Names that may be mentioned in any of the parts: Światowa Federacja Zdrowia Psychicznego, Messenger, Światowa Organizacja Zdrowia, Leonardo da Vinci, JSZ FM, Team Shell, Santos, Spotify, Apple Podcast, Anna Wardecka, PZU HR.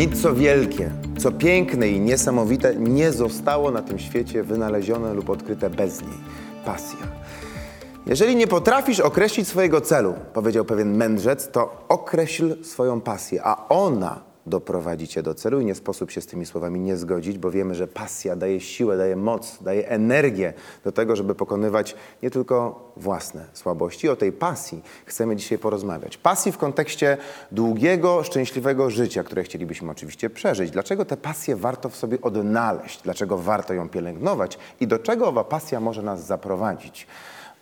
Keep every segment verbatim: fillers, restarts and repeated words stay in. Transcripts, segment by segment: Nic co wielkie, co piękne i niesamowite nie zostało na tym świecie wynalezione lub odkryte bez niej. Pasja. Jeżeli nie potrafisz określić swojego celu, powiedział pewien mędrzec, to określ swoją pasję, a ona doprowadzi cię do celu i nie sposób się z tymi słowami nie zgodzić, bo wiemy, że pasja daje siłę, daje moc, daje energię do tego, żeby pokonywać nie tylko własne słabości. O tej pasji chcemy dzisiaj porozmawiać. Pasji w kontekście długiego, szczęśliwego życia, które chcielibyśmy oczywiście przeżyć. Dlaczego tę pasję warto w sobie odnaleźć? Dlaczego warto ją pielęgnować? I do czego owa pasja może nas zaprowadzić?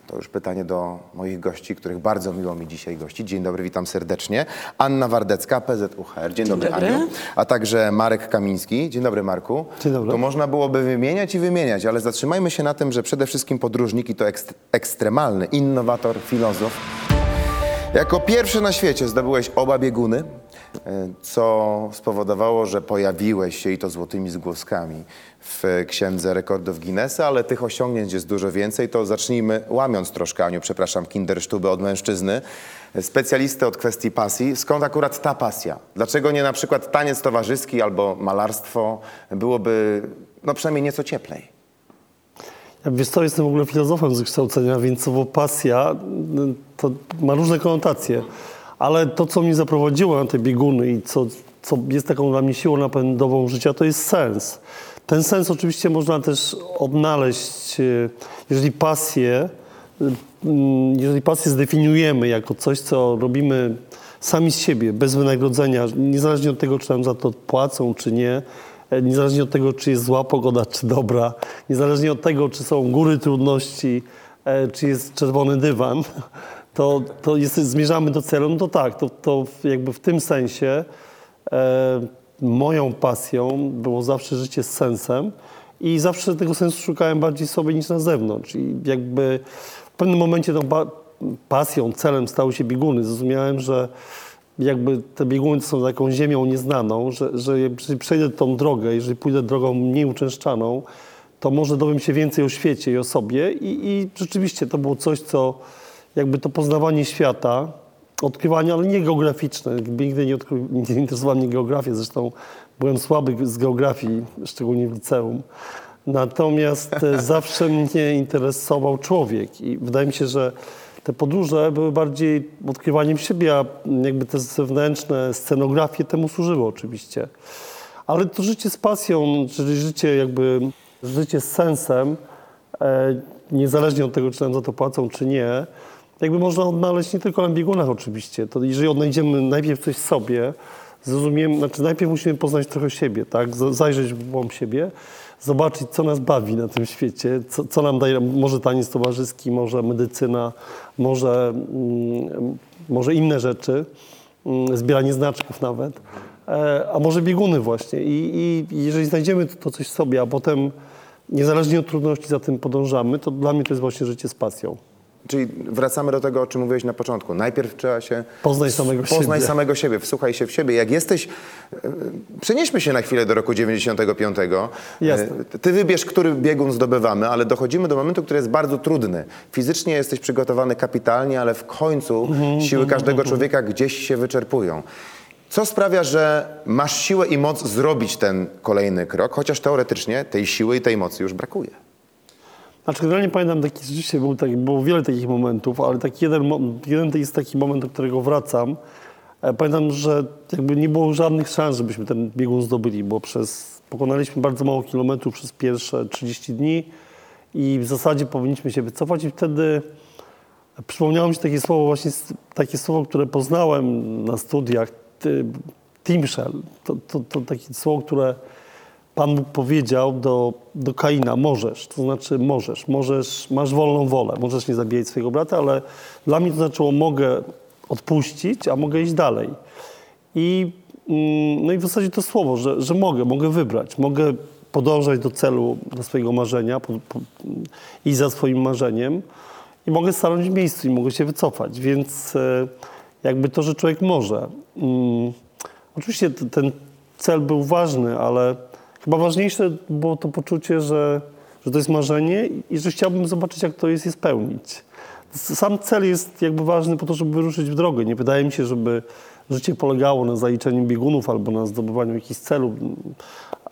To już pytanie do moich gości, których bardzo miło mi dzisiaj gościć. Dzień dobry, witam serdecznie. Anna Wardecka, P Z U H R. Dzień, Dzień dobry, dobry, Aniu. A także Marek Kamiński. Dzień dobry, Marku. Dzień dobry. To można byłoby wymieniać i wymieniać, ale zatrzymajmy się na tym, że przede wszystkim podróżnik i to ekst- ekstremalny, innowator, filozof. Jako pierwszy na świecie zdobyłeś oba bieguny, co spowodowało, że pojawiłeś się i to złotymi zgłoskami w Księdze Rekordów Guinnessa, ale tych osiągnięć jest dużo więcej, to zacznijmy łamiąc troszkę, Aniu, przepraszam, kindersztubę od mężczyzny, specjalistę od kwestii pasji. Skąd akurat ta pasja? Dlaczego nie na przykład taniec towarzyski albo malarstwo? Byłoby, no przynajmniej nieco cieplej. Wiesz co, jestem w ogóle filozofem z wykształcenia, więc słowo pasja to ma różne konotacje. Ale to, co mnie zaprowadziło na te bieguny i co, co jest taką dla mnie siłą napędową życia, to jest sens. Ten sens oczywiście można też odnaleźć, jeżeli pasję, jeżeli pasję zdefiniujemy jako coś, co robimy sami z siebie, bez wynagrodzenia, niezależnie od tego, czy nam za to płacą, czy nie, niezależnie od tego, czy jest zła pogoda, czy dobra, niezależnie od tego, czy są góry trudności, czy jest czerwony dywan, to, to jest, zmierzamy do celu, no to tak, to, to jakby w tym sensie e, moją pasją było zawsze życie z sensem i zawsze tego sensu szukałem bardziej sobie niż na zewnątrz i jakby w pewnym momencie tą ba- pasją, celem stały się bieguny. Zrozumiałem, że jakby te bieguny są taką ziemią nieznaną, że, że jeżeli przejdę tą drogę, jeżeli pójdę drogą mniej uczęszczaną, to może dowiem się więcej o świecie i o sobie i, i rzeczywiście to było coś, co jakby to poznawanie świata, odkrywanie, ale nie geograficzne. Nigdy nie, odkry- nie interesowała mnie geografia, zresztą byłem słaby z geografii, szczególnie w liceum. Natomiast zawsze mnie interesował człowiek i wydaje mi się, że te podróże były bardziej odkrywaniem siebie, a jakby te zewnętrzne scenografie temu służyły oczywiście. Ale to życie z pasją, czyli życie jakby, życie z sensem, e, niezależnie od tego, czy nam za to płacą, czy nie, jakby można odnaleźć nie tylko na biegunach oczywiście. To jeżeli odnajdziemy najpierw coś w sobie, zrozumiemy, znaczy najpierw musimy poznać trochę siebie, tak? Zajrzeć w głąb siebie, zobaczyć, co nas bawi na tym świecie, co, co nam daje, może taniec towarzyski, może medycyna, może, mm, może inne rzeczy, mm, zbieranie znaczków nawet, e, a może bieguny właśnie. I, i jeżeli znajdziemy to, to coś w sobie, a potem niezależnie od trudności za tym podążamy, to dla mnie to jest właśnie życie z pasją. Czyli wracamy do tego, o czym mówiłeś na początku. Najpierw trzeba się... Poznaj samego poznaj siebie. Poznaj samego siebie, wsłuchaj się w siebie. Jak jesteś... Przenieśmy się na chwilę do roku dziewięćdziesiątego piątego. Jasne. Ty wybierz, który biegun zdobywamy, ale dochodzimy do momentu, który jest bardzo trudny. Fizycznie jesteś przygotowany kapitalnie, ale w końcu mhm, siły każdego mhm. człowieka gdzieś się wyczerpują. Co sprawia, że masz siłę i moc zrobić ten kolejny krok, chociaż teoretycznie tej siły i tej mocy już brakuje? Znaczy, generalnie pamiętam, taki, rzeczywiście był, tak, było wiele takich momentów, ale taki jeden, jeden jest taki moment, do którego wracam. Pamiętam, że jakby nie było żadnych szans, żebyśmy ten biegun zdobyli, bo przez, pokonaliśmy bardzo mało kilometrów przez pierwsze trzydzieści dni i w zasadzie powinniśmy się wycofać i wtedy przypomniało mi się takie słowo, właśnie takie słowo, które poznałem na studiach, Team Shell. To, to, to takie słowo, które Pan Bóg powiedział do, do Kaina, możesz, to znaczy możesz, możesz, masz wolną wolę, możesz nie zabijać swojego brata, ale dla mnie to znaczyło mogę odpuścić, a mogę iść dalej. I, no i w zasadzie to słowo, że, że mogę, mogę wybrać, mogę podążać do celu, do swojego marzenia, po, po, iść za swoim marzeniem i mogę stanąć w miejscu i mogę się wycofać, więc jakby to, że człowiek może. Hmm, oczywiście t- ten cel był ważny, ale chyba ważniejsze było to poczucie, że, że to jest marzenie i że chciałbym zobaczyć, jak to jest je spełnić. Sam cel jest jakby ważny po to, żeby wyruszyć w drogę. Nie wydaje mi się, żeby życie polegało na zaliczeniu biegunów albo na zdobywaniu jakichś celów,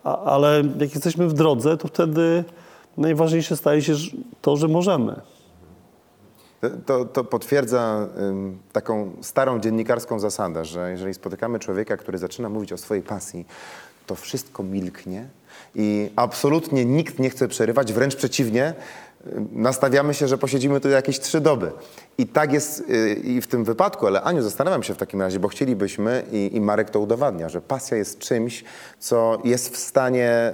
a, ale jak jesteśmy w drodze, to wtedy najważniejsze staje się to, że możemy. To, to potwierdza um, taką starą dziennikarską zasadę, że jeżeli spotykamy człowieka, który zaczyna mówić o swojej pasji, to wszystko milknie i absolutnie nikt nie chce przerywać, wręcz przeciwnie, nastawiamy się, że posiedzimy tu jakieś trzy doby. I tak jest i w tym wypadku, ale Aniu, zastanawiam się w takim razie, bo chcielibyśmy i, i Marek to udowadnia, że pasja jest czymś, co jest w stanie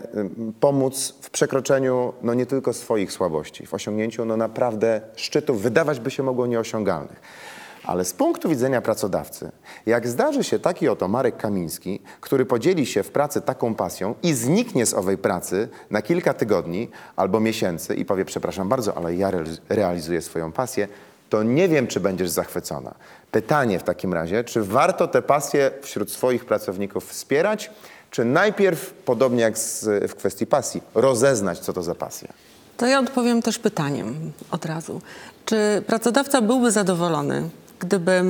pomóc w przekroczeniu no nie tylko swoich słabości, w osiągnięciu no naprawdę szczytów, wydawać by się mogło nieosiągalnych. Ale z punktu widzenia pracodawcy, jak zdarzy się taki oto Marek Kamiński, który podzieli się w pracy taką pasją i zniknie z owej pracy na kilka tygodni albo miesięcy i powie, przepraszam bardzo, ale ja realizuję swoją pasję, to nie wiem, czy będziesz zachwycona. Pytanie w takim razie, czy warto tę pasję wśród swoich pracowników wspierać, czy najpierw, podobnie jak z, w kwestii pasji, rozeznać, co to za pasja? To ja odpowiem też pytaniem od razu. Czy pracodawca byłby zadowolony, gdyby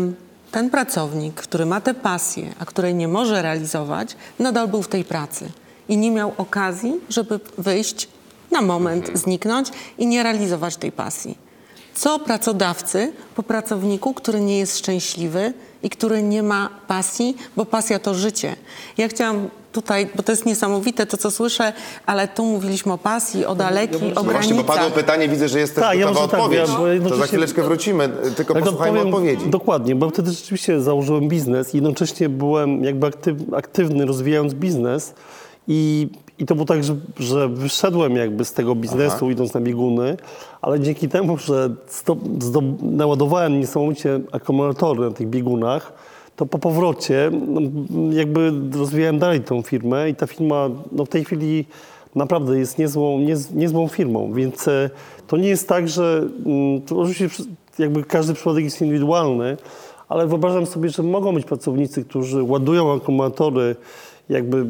ten pracownik, który ma tę pasję, a której nie może realizować, nadal był w tej pracy i nie miał okazji, żeby wyjść na moment, zniknąć i nie realizować tej pasji? Co pracodawcy po pracowniku, który nie jest szczęśliwy i który nie ma pasji, bo pasja to życie. Ja chciałam tutaj, bo to jest niesamowite to, co słyszę, ale tu mówiliśmy o pasji, o daleki, ja, ja o granicach. Właśnie, bo padło pytanie, widzę, że jest też tak, gotowa ja odpowiedź. Tak, ja, to za chwileczkę to, wrócimy, tylko tak posłuchajmy powiem, odpowiedzi. Dokładnie, bo wtedy rzeczywiście założyłem biznes i jednocześnie byłem jakby aktyw, aktywny, rozwijając biznes i, i to było tak, że, że wyszedłem jakby z tego biznesu, aha, idąc na bieguny, ale dzięki temu, że stop, zdop, naładowałem niesamowicie akumulatory na tych biegunach, to po powrocie no, jakby rozwijałem dalej tą firmę i ta firma no, w tej chwili naprawdę jest niezłą, niez, niezłą firmą, więc to nie jest tak, że to oczywiście jakby każdy przypadek jest indywidualny, ale wyobrażam sobie, że mogą być pracownicy, którzy ładują akumulatory jakby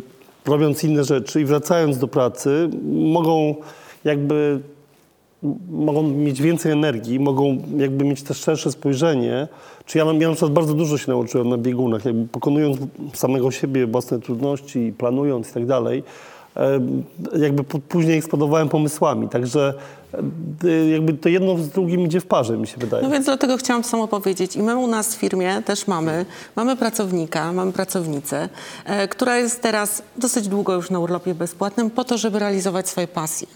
robiąc inne rzeczy i wracając do pracy mogą jakby mogą mieć więcej energii, mogą jakby mieć też szersze spojrzenie. Czy ja, ja na przykład bardzo dużo się nauczyłem na biegunach, jakby pokonując samego siebie, własne trudności, planując i tak dalej, jakby później eksplodowałem pomysłami, także jakby to jedno z drugim idzie w parze, mi się wydaje. No więc dlatego chciałam samo powiedzieć. I my u nas w firmie też mamy, mamy pracownika, mamy pracownicę, e, która jest teraz dosyć długo już na urlopie bezpłatnym po to, żeby realizować swoje pasje.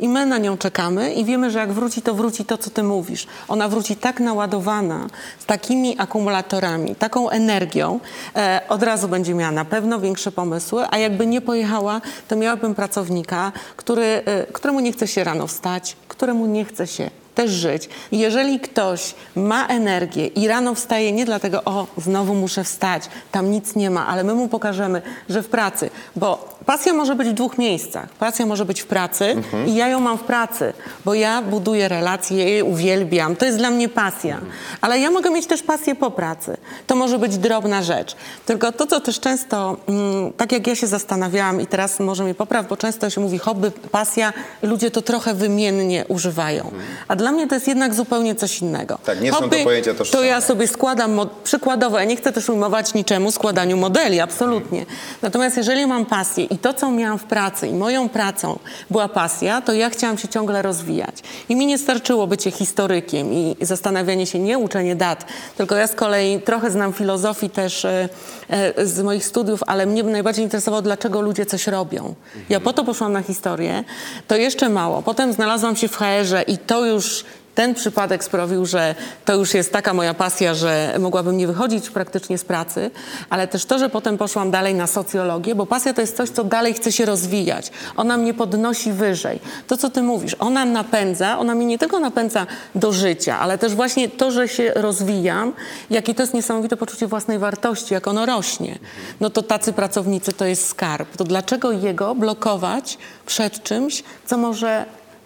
I my na nią czekamy i wiemy, że jak wróci, to wróci to, co ty mówisz. Ona wróci tak naładowana, z takimi akumulatorami, taką energią, e, od razu będzie miała na pewno większe pomysły, a jakby nie pojechała, to miałabym pracownika, który, e, któremu nie chce się rano wstać, któremu nie chce się też żyć. Jeżeli ktoś ma energię i rano wstaje nie dlatego, o, znowu muszę wstać, tam nic nie ma, ale my mu pokażemy, że w pracy, bo pasja może być w dwóch miejscach. Pasja może być w pracy mhm. i ja ją mam w pracy, bo ja buduję relacje, ja jej uwielbiam, to jest dla mnie pasja. Mhm. Ale ja mogę mieć też pasję po pracy. To może być drobna rzecz. Tylko to, co też często, mm, tak jak ja się zastanawiałam i teraz może mnie popraw, bo często się mówi hobby, pasja, ludzie to trochę wymiennie używają. Mhm. A dla mnie to jest jednak zupełnie coś innego. Tak, nie hobby, są to pojęcia tożsame. To ja sobie składam mod- przykładowo, ja nie chcę też ujmować niczemu składaniu modeli, absolutnie. Mhm. Natomiast jeżeli mam pasję i to, co miałam w pracy i moją pracą była pasja, to ja chciałam się ciągle rozwijać. I mi nie starczyło bycie historykiem i zastanawianie się, nie uczenie dat, tylko ja z kolei trochę znam filozofii też e, e, z moich studiów, ale mnie najbardziej interesowało, dlaczego ludzie coś robią. Mhm. Ja po to poszłam na historię, to jeszcze mało. Potem znalazłam się w H R ze i to już... Ten przypadek sprawił, że to już jest taka moja pasja, że mogłabym nie wychodzić praktycznie z pracy, ale też to, że potem poszłam dalej na socjologię, bo pasja to jest coś, co dalej chce się rozwijać. Ona mnie podnosi wyżej. To, co ty mówisz, ona napędza, ona mnie nie tylko napędza do życia, ale też właśnie to, że się rozwijam, jakie to jest niesamowite poczucie własnej wartości, jak ono rośnie. No to tacy pracownicy to jest skarb. To dlaczego jego blokować przed czymś, co może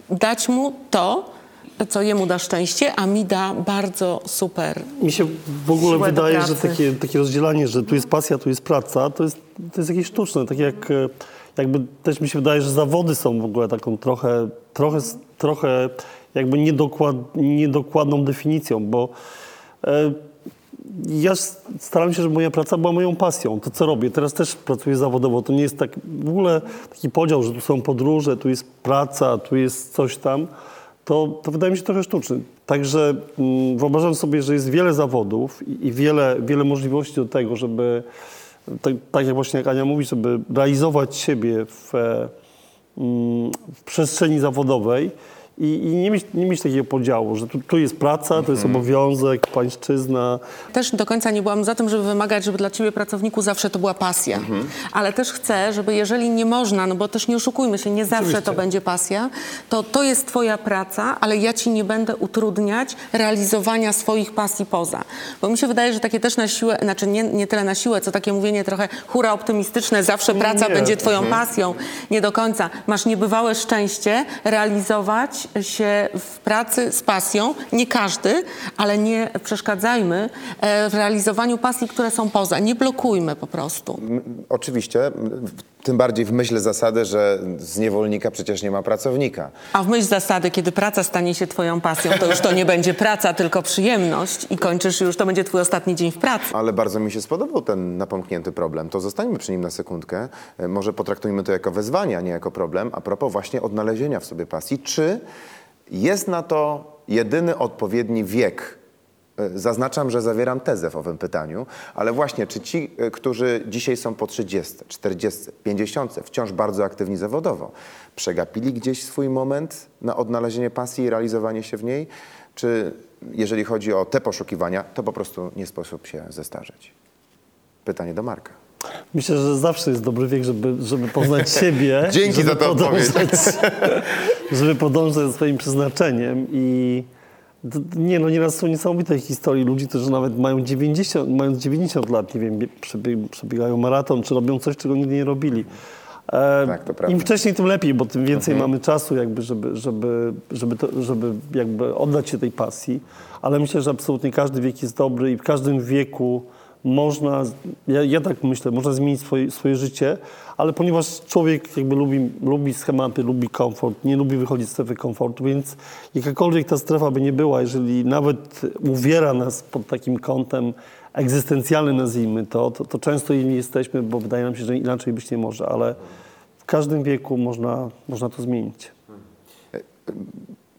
dać mu to, co jemu da szczęście, a mi da bardzo super. Mi się w ogóle wydaje, że takie, takie rozdzielanie, że tu jest pasja, tu jest praca, to jest, to jest jakieś sztuczne. Tak jak jakby też mi się wydaje, że zawody są w ogóle taką trochę, trochę, trochę jakby niedokład, niedokładną definicją, bo e, ja staram się, żeby moja praca była moją pasją, to co robię. Teraz też pracuję zawodowo, to nie jest tak w ogóle taki podział, że tu są podróże, tu jest praca, tu jest coś tam. To, to wydaje mi się trochę sztuczne. Także mm, wyobrażam sobie, że jest wiele zawodów i, i wiele, wiele możliwości do tego, żeby, tak, tak jak właśnie jak Ania mówi, żeby realizować siebie w, mm, w przestrzeni zawodowej i, i nie, mieć, nie mieć takiego podziału, że tu, tu jest praca, mhm. to jest obowiązek, pańszczyzna. Też do końca nie byłam za tym, żeby wymagać, żeby dla ciebie, pracowniku, zawsze to była pasja. Mhm. Ale też chcę, żeby jeżeli nie można, no bo też nie oszukujmy się, nie zawsze Oczywiście. To będzie pasja, to to jest twoja praca, ale ja ci nie będę utrudniać realizowania swoich pasji poza. Bo mi się wydaje, że takie też na siłę, znaczy nie, nie tyle na siłę, co takie mówienie trochę hura optymistyczne, zawsze praca nie. będzie twoją mhm. pasją. Nie do końca. Masz niebywałe szczęście realizować się w pracy z pasją, nie każdy, ale nie przeszkadzajmy w realizowaniu pasji, które są poza. Nie blokujmy po prostu. Oczywiście, tym bardziej w myśl zasady, że z niewolnika przecież nie ma pracownika. A w myśl zasady, kiedy praca stanie się twoją pasją, to już to nie będzie praca, tylko przyjemność i kończysz już, to będzie twój ostatni dzień w pracy. Ale bardzo mi się spodobał ten napomknięty problem, to zostańmy przy nim na sekundkę. Może potraktujmy to jako wyzwanie, a nie jako problem, a propos właśnie odnalezienia w sobie pasji, czy jest na to jedyny odpowiedni wiek. Zaznaczam, że zawieram tezę w owym pytaniu, ale właśnie, czy ci, którzy dzisiaj są po trzydziestce, czterdziestce, pięćdziesiątce, wciąż bardzo aktywni zawodowo, przegapili gdzieś swój moment na odnalezienie pasji i realizowanie się w niej? Czy jeżeli chodzi o te poszukiwania, to po prostu nie sposób się zestarzeć? Pytanie do Marka. Myślę, że zawsze jest dobry wiek, żeby, żeby poznać siebie. Dzięki za to odpowiedź. Żeby podążać za swoim przeznaczeniem i... Nie, no nieraz są niesamowite historii ludzi, którzy nawet mają dziewięćdziesiąt, mając dziewięćdziesiąt lat, nie wiem, przebieg, przebiegają maraton, czy robią coś, czego nigdy nie robili. E, tak, to prawda. Im wcześniej, tym lepiej, bo tym więcej mhm. mamy czasu, jakby, żeby, żeby, żeby, to, żeby jakby oddać się tej pasji. Ale myślę, że absolutnie każdy wiek jest dobry i w każdym wieku można, ja, ja tak myślę, można zmienić swoje, swoje życie, ale ponieważ człowiek jakby lubi, lubi schematy, lubi komfort, nie lubi wychodzić z strefy komfortu, więc jakakolwiek ta strefa by nie była, jeżeli nawet uwiera nas pod takim kątem egzystencjalnym, nazwijmy to, to, to często jej nie jesteśmy, bo wydaje nam się, że inaczej być nie może, ale w każdym wieku można, można to zmienić.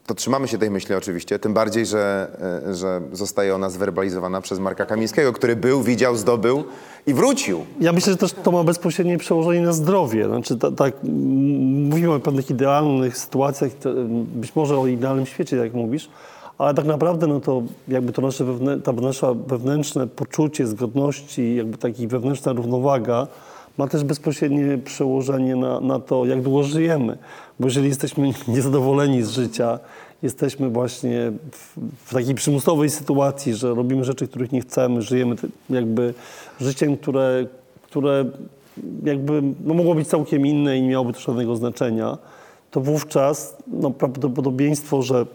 To trzymamy się tej myśli oczywiście, tym bardziej, że, że zostaje ona zwerbalizowana przez Marka Kamińskiego, który był, widział, zdobył i wrócił. Ja myślę, że też to ma bezpośrednie przełożenie na zdrowie. Znaczy, tak, tak, mówimy o pewnych idealnych sytuacjach, być może o idealnym świecie, jak mówisz, ale tak naprawdę no to jakby to nasze wewnę- to nasze wewnętrzne poczucie zgodności, jakby taki wewnętrzna równowaga, ma też bezpośrednie przełożenie na, na to, jak długo żyjemy. Bo jeżeli jesteśmy niezadowoleni z życia, jesteśmy właśnie w, w takiej przymusowej sytuacji, że robimy rzeczy, których nie chcemy, żyjemy jakby życiem, które, które jakby no mogło być całkiem inne i nie miałoby to żadnego znaczenia, to wówczas no, prawdopodobieństwo, że,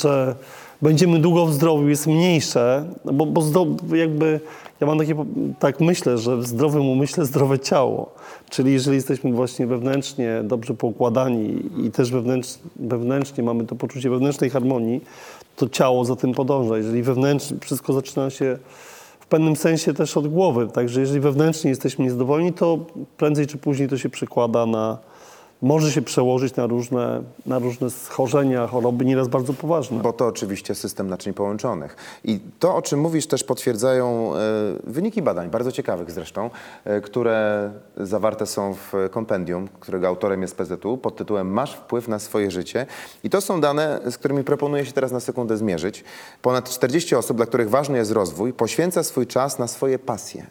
że będziemy długo w zdrowiu, jest mniejsze, bo, bo zdo- jakby... Ja mam takie, tak myślę, że w zdrowym umyśle zdrowe ciało. Czyli jeżeli jesteśmy właśnie wewnętrznie dobrze poukładani i też wewnętrznie, wewnętrznie mamy to poczucie wewnętrznej harmonii, to ciało za tym podąża. Jeżeli wewnętrznie, wszystko zaczyna się w pewnym sensie też od głowy. Także jeżeli wewnętrznie jesteśmy niezadowoleni, to prędzej czy później to się przekłada na... Może się przełożyć na różne, na różne schorzenia, choroby, nieraz bardzo poważne. Bo to oczywiście system naczyń połączonych. I to, o czym mówisz, też potwierdzają wyniki badań, bardzo ciekawych zresztą, które zawarte są w kompendium, którego autorem jest P Z U, pod tytułem Masz wpływ na swoje życie. I to są dane, z którymi proponuję się teraz na sekundę zmierzyć. Ponad czterdzieści osób, dla których ważny jest rozwój, poświęca swój czas na swoje pasje.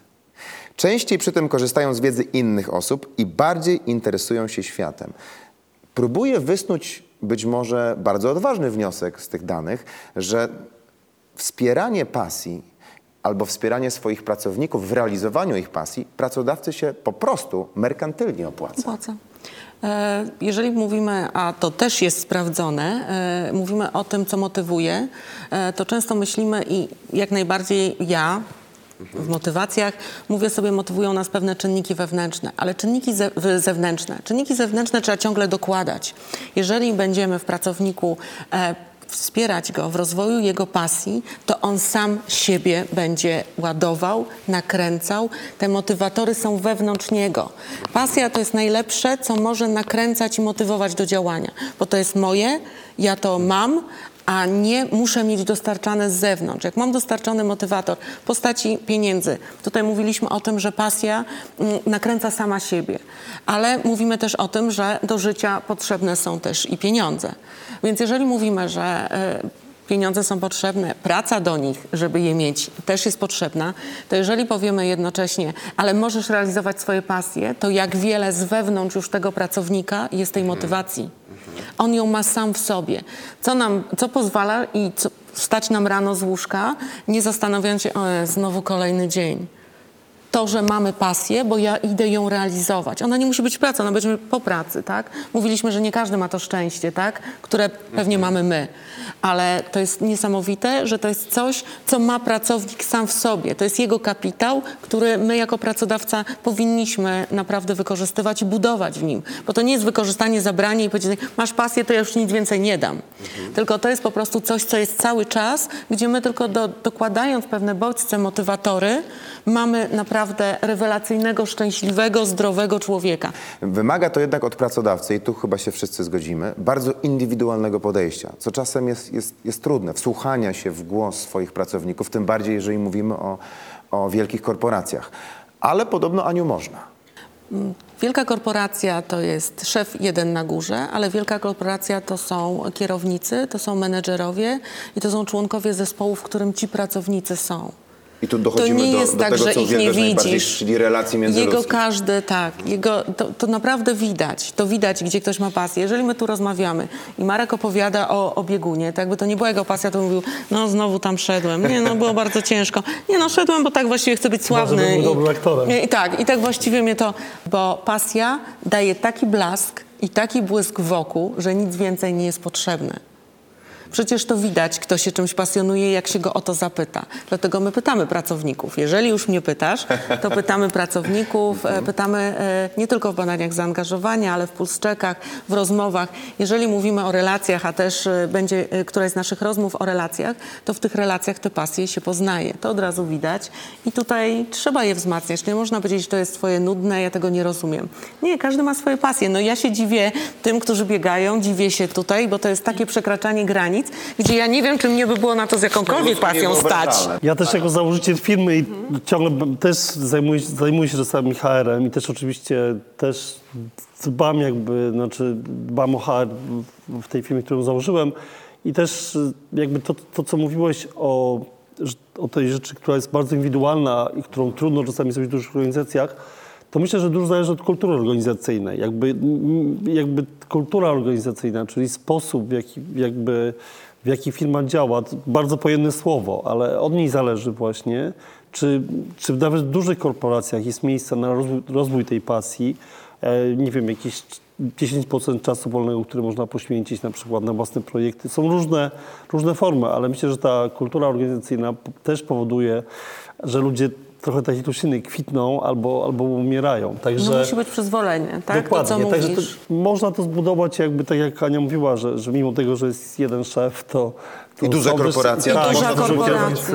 Częściej przy tym korzystają z wiedzy innych osób i bardziej interesują się światem. Próbuję wysnuć być może bardzo odważny wniosek z tych danych, że wspieranie pasji albo wspieranie swoich pracowników w realizowaniu ich pasji pracodawcy się po prostu merkantylnie opłaca. Opłaca. Jeżeli mówimy, a to też jest sprawdzone, mówimy o tym, co motywuje, to często myślimy i jak najbardziej ja... W motywacjach, mówię sobie, motywują nas pewne czynniki wewnętrzne, ale czynniki ze- zewnętrzne. Czynniki zewnętrzne trzeba ciągle dokładać. Jeżeli będziemy w pracowniku e, wspierać go w rozwoju jego pasji, to on sam siebie będzie ładował, nakręcał. Te motywatory są wewnątrz niego. Pasja to jest najlepsze, co może nakręcać i motywować do działania, bo to jest moje, ja to mam, a nie muszę mieć dostarczane z zewnątrz. Jak mam dostarczony motywator w postaci pieniędzy, tutaj mówiliśmy o tym, że pasja nakręca sama siebie, ale mówimy też o tym, że do życia potrzebne są też i pieniądze. Więc jeżeli mówimy, że pieniądze są potrzebne, praca do nich, żeby je mieć, też jest potrzebna, to jeżeli powiemy jednocześnie, ale możesz realizować swoje pasje, to jak wiele z wewnątrz już tego pracownika jest tej motywacji. On ją ma sam w sobie. Co nam, co pozwala i co, wstać nam rano z łóżka, nie zastanawiając się, o, znowu kolejny dzień. To, że mamy pasję, bo ja idę ją realizować. Ona nie musi być praca, ona będzie po pracy, tak? Mówiliśmy, że nie każdy ma to szczęście, tak? Które pewnie mhm. mamy my. Ale to jest niesamowite, że to jest coś, co ma pracownik sam w sobie. To jest jego kapitał, który my jako pracodawca powinniśmy naprawdę wykorzystywać i budować w nim. Bo to nie jest wykorzystanie, zabranie i powiedzenie, masz pasję, to ja już nic więcej nie dam. Mhm. Tylko to jest po prostu coś, co jest cały czas, gdzie my tylko do, dokładając pewne bodźce, motywatory, mamy naprawdę rewelacyjnego, szczęśliwego, zdrowego człowieka. Wymaga to jednak od pracodawcy, i tu chyba się wszyscy zgodzimy, bardzo indywidualnego podejścia, co czasem jest, jest, jest trudne, wsłuchania się w głos swoich pracowników, tym bardziej jeżeli mówimy o, o wielkich korporacjach. Ale podobno, Aniu, można. Wielka korporacja to jest szef jeden na górze, ale wielka korporacja to są kierownicy, to są menedżerowie i to są członkowie zespołu, w którym ci pracownicy są. I tu dochodzimy to nie do, jest do tak, tego, że co ich nie widzisz, czyli relacji międzyludzkich. Jego każdy, tak. Jego, to, to naprawdę widać. To widać, gdzie ktoś ma pasję. Jeżeli my tu rozmawiamy i Marek opowiada o, o biegunie, to jakby to nie była jego pasja, to mówił, no znowu tam szedłem. Nie, no było bardzo ciężko. Nie, no szedłem, bo tak właściwie chcę być sławny. Może był dobrym aktorem. I, i tak, i tak właściwie mnie to... Bo pasja daje taki blask i taki błysk wokół, że nic więcej nie jest potrzebne. Przecież to widać, kto się czymś pasjonuje, jak się go o to zapyta. Dlatego my pytamy pracowników. Jeżeli już mnie pytasz, to pytamy pracowników, pytamy nie tylko w badaniach zaangażowania, ale w pulse checkach, w rozmowach. Jeżeli mówimy o relacjach, a też będzie któraś z naszych rozmów o relacjach, to w tych relacjach te pasje się poznaje. To od razu widać i tutaj trzeba je wzmacniać. Nie można powiedzieć, że to jest twoje nudne, ja tego nie rozumiem. Nie, każdy ma swoje pasje. No ja się dziwię tym, którzy biegają, dziwię się tutaj, bo to jest takie przekraczanie granic, gdzie ja nie wiem, czy mnie by było na to z jakąkolwiek pasją stać. Ja też jako założyciel firmy i ciągle też zajmuję, zajmuję się czasami H R-em i też oczywiście też dbam jakby, znaczy dbam o H R w tej firmie, którą założyłem i też jakby to, to co mówiłeś o, o tej rzeczy, która jest bardzo indywidualna i którą trudno czasami zrobić w dużych organizacjach, to myślę, że dużo zależy od kultury organizacyjnej. Jakby, jakby kultura organizacyjna, czyli sposób, w jaki, jakby, w jaki firma działa, to bardzo pojemne słowo, ale od niej zależy właśnie, czy, czy nawet w dużych korporacjach jest miejsce na rozwój, rozwój tej pasji. E, nie wiem, jakieś dziesięć procent czasu wolnego, który można poświęcić na przykład na własne projekty. Są różne, różne formy, ale myślę, że ta kultura organizacyjna też powoduje, że ludzie trochę takich tuszyny kwitną albo, albo umierają. Także, no musi być przyzwolenie, tak? Dokładnie. To, co Także to, można to zbudować jakby tak jak Ania mówiła, że, że mimo tego, że jest jeden szef, to... to I duża korporacja. Tak, duża korporacja.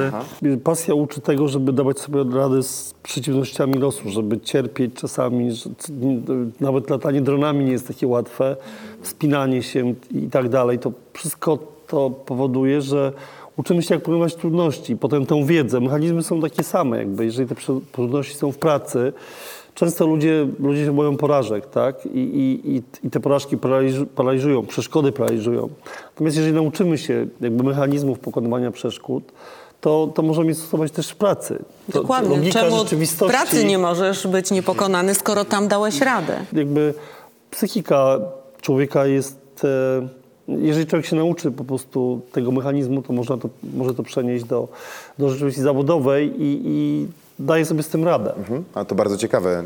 Pasja uczy tego, żeby dawać sobie radę z przeciwnościami losu, żeby cierpieć czasami, że nawet latanie dronami nie jest takie łatwe, wspinanie się i tak dalej. To wszystko to powoduje, że uczymy się, jak pokonywać trudności, potem tę wiedzę. Mechanizmy są takie same, jakby, jeżeli te trudności są w pracy. Często ludzie, ludzie się boją porażek, tak? I, i, i te porażki paraliżują, przeszkody paraliżują. Natomiast jeżeli nauczymy się jakby mechanizmów pokonywania przeszkód, to, to możemy je stosować też w pracy. To Dokładnie. Czemu w pracy nie możesz być niepokonany, skoro tam dałeś radę? Jakby psychika człowieka jest... E, Jeżeli człowiek się nauczy po prostu tego mechanizmu, to, można to może to przenieść do, do rzeczywistości zawodowej i, i daje sobie z tym radę. Mhm. A to bardzo ciekawe,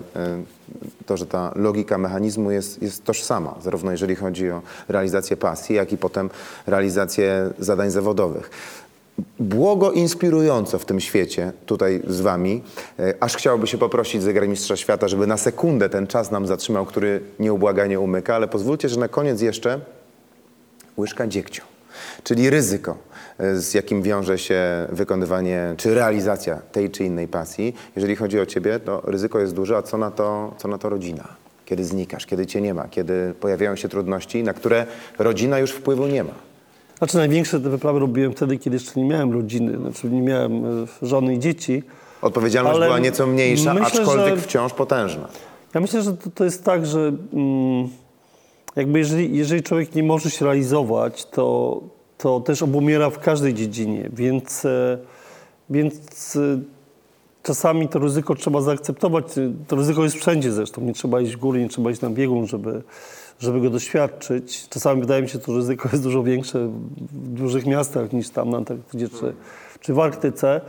to, że ta logika mechanizmu jest, jest tożsama, zarówno jeżeli chodzi o realizację pasji, jak i potem realizację zadań zawodowych. Błogo inspirująco w tym świecie, tutaj z wami, aż chciałoby się poprosić zegarmistrza świata, żeby na sekundę ten czas nam zatrzymał, który nieubłaganie umyka, ale pozwólcie, że na koniec jeszcze łyżka dziegciu. czyli ryzyko, z jakim wiąże się wykonywanie czy realizacja tej czy innej pasji. Jeżeli chodzi o ciebie, to ryzyko jest duże, a co na to, co na to rodzina? Kiedy znikasz, kiedy cię nie ma, kiedy pojawiają się trudności, na które rodzina już wpływu nie ma. Znaczy największe te wyprawy robiłem wtedy, kiedy jeszcze nie miałem rodziny, znaczy nie miałem żony i dzieci. Odpowiedzialność ale była nieco mniejsza, myślę, aczkolwiek że... wciąż potężna. Ja myślę, że to, to jest tak, że mm, jakby jeżeli, jeżeli człowiek nie może się realizować, to, to też obumiera w każdej dziedzinie, więc, więc czasami to ryzyko trzeba zaakceptować. To ryzyko jest wszędzie zresztą, nie trzeba iść w górę, nie trzeba iść na biegun, żeby, żeby go doświadczyć. Czasami wydaje mi się, że to ryzyko jest dużo większe w dużych miastach niż tam na Antarktydzie czy, czy w Arktyce.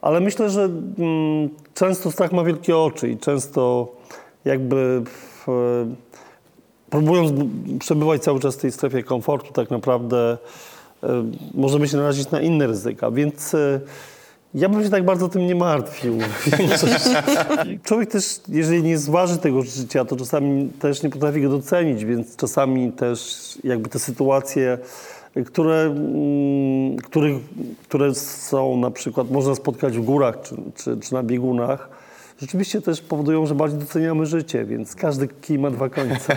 Ale myślę, że mm, często strach ma wielkie oczy i często jakby w, e, próbując przebywać cały czas w tej strefie komfortu, tak naprawdę e, możemy się narazić na inne ryzyka. Więc e, ja bym się tak bardzo tym nie martwił. Człowiek też, jeżeli nie zważy tego życia, to czasami też nie potrafi go docenić, więc czasami też jakby te sytuacje, które, które, które są na przykład, można spotkać w górach czy, czy, czy na biegunach, rzeczywiście też powodują, że bardziej doceniamy życie, więc każdy kij ma dwa końce.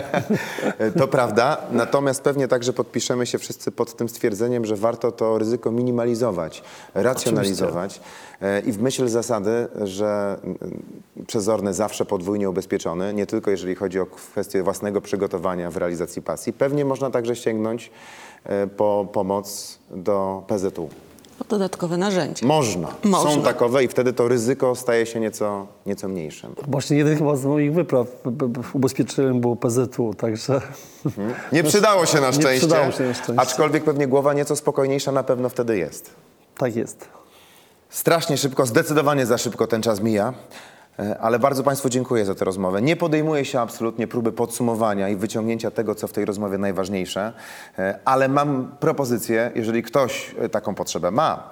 To prawda, natomiast pewnie także podpiszemy się wszyscy pod tym stwierdzeniem, że warto to ryzyko minimalizować, racjonalizować. Oczywiście. I w myśl zasady, że przezorny zawsze podwójnie ubezpieczony, nie tylko jeżeli chodzi o kwestię własnego przygotowania w realizacji pasji, pewnie można także sięgnąć po pomoc do P Z U. Dodatkowe narzędzie. Można. Można. Są takowe i wtedy to ryzyko staje się nieco, nieco mniejszym. Właśnie jeden chyba z moich wypraw ubezpieczyłem było P Z U, także... Mhm. Nie przydało się na szczęście. Nie przydało się na szczęście. Aczkolwiek pewnie głowa nieco spokojniejsza na pewno wtedy jest. Tak jest. Strasznie szybko, zdecydowanie za szybko ten czas mija. Ale bardzo Państwu dziękuję za tę rozmowę. Nie podejmuję się absolutnie próby podsumowania i wyciągnięcia tego, co w tej rozmowie najważniejsze, ale mam propozycję, jeżeli ktoś taką potrzebę ma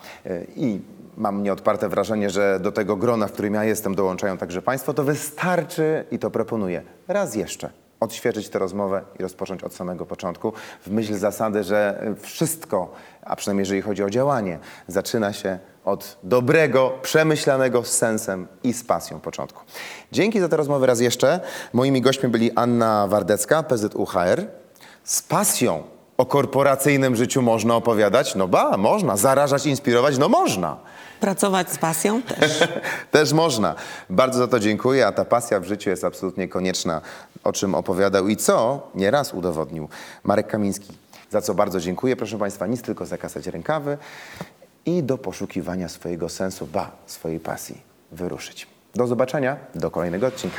i mam nieodparte wrażenie, że do tego grona, w którym ja jestem, dołączają także Państwo, to wystarczy, i to proponuję, raz jeszcze odświeżyć tę rozmowę i rozpocząć od samego początku w myśl zasady, że wszystko, a przynajmniej jeżeli chodzi o działanie, zaczyna się od dobrego, przemyślanego z sensem i z pasją początku. Dzięki za tę rozmowę raz jeszcze. Moimi gośćmi byli Anna Wardecka, P Z U H R. Z pasją o korporacyjnym życiu można opowiadać? No ba, można. Zarażać, inspirować? No można. Pracować z pasją? Też. Też można. Bardzo za to dziękuję, a ta pasja w życiu jest absolutnie konieczna, o czym opowiadał i co nieraz udowodnił Marek Kamiński. Za co bardzo dziękuję. Proszę Państwa, nic tylko zakasać rękawy i do poszukiwania swojego sensu, ba, swojej pasji wyruszyć. Do zobaczenia, do kolejnego odcinka.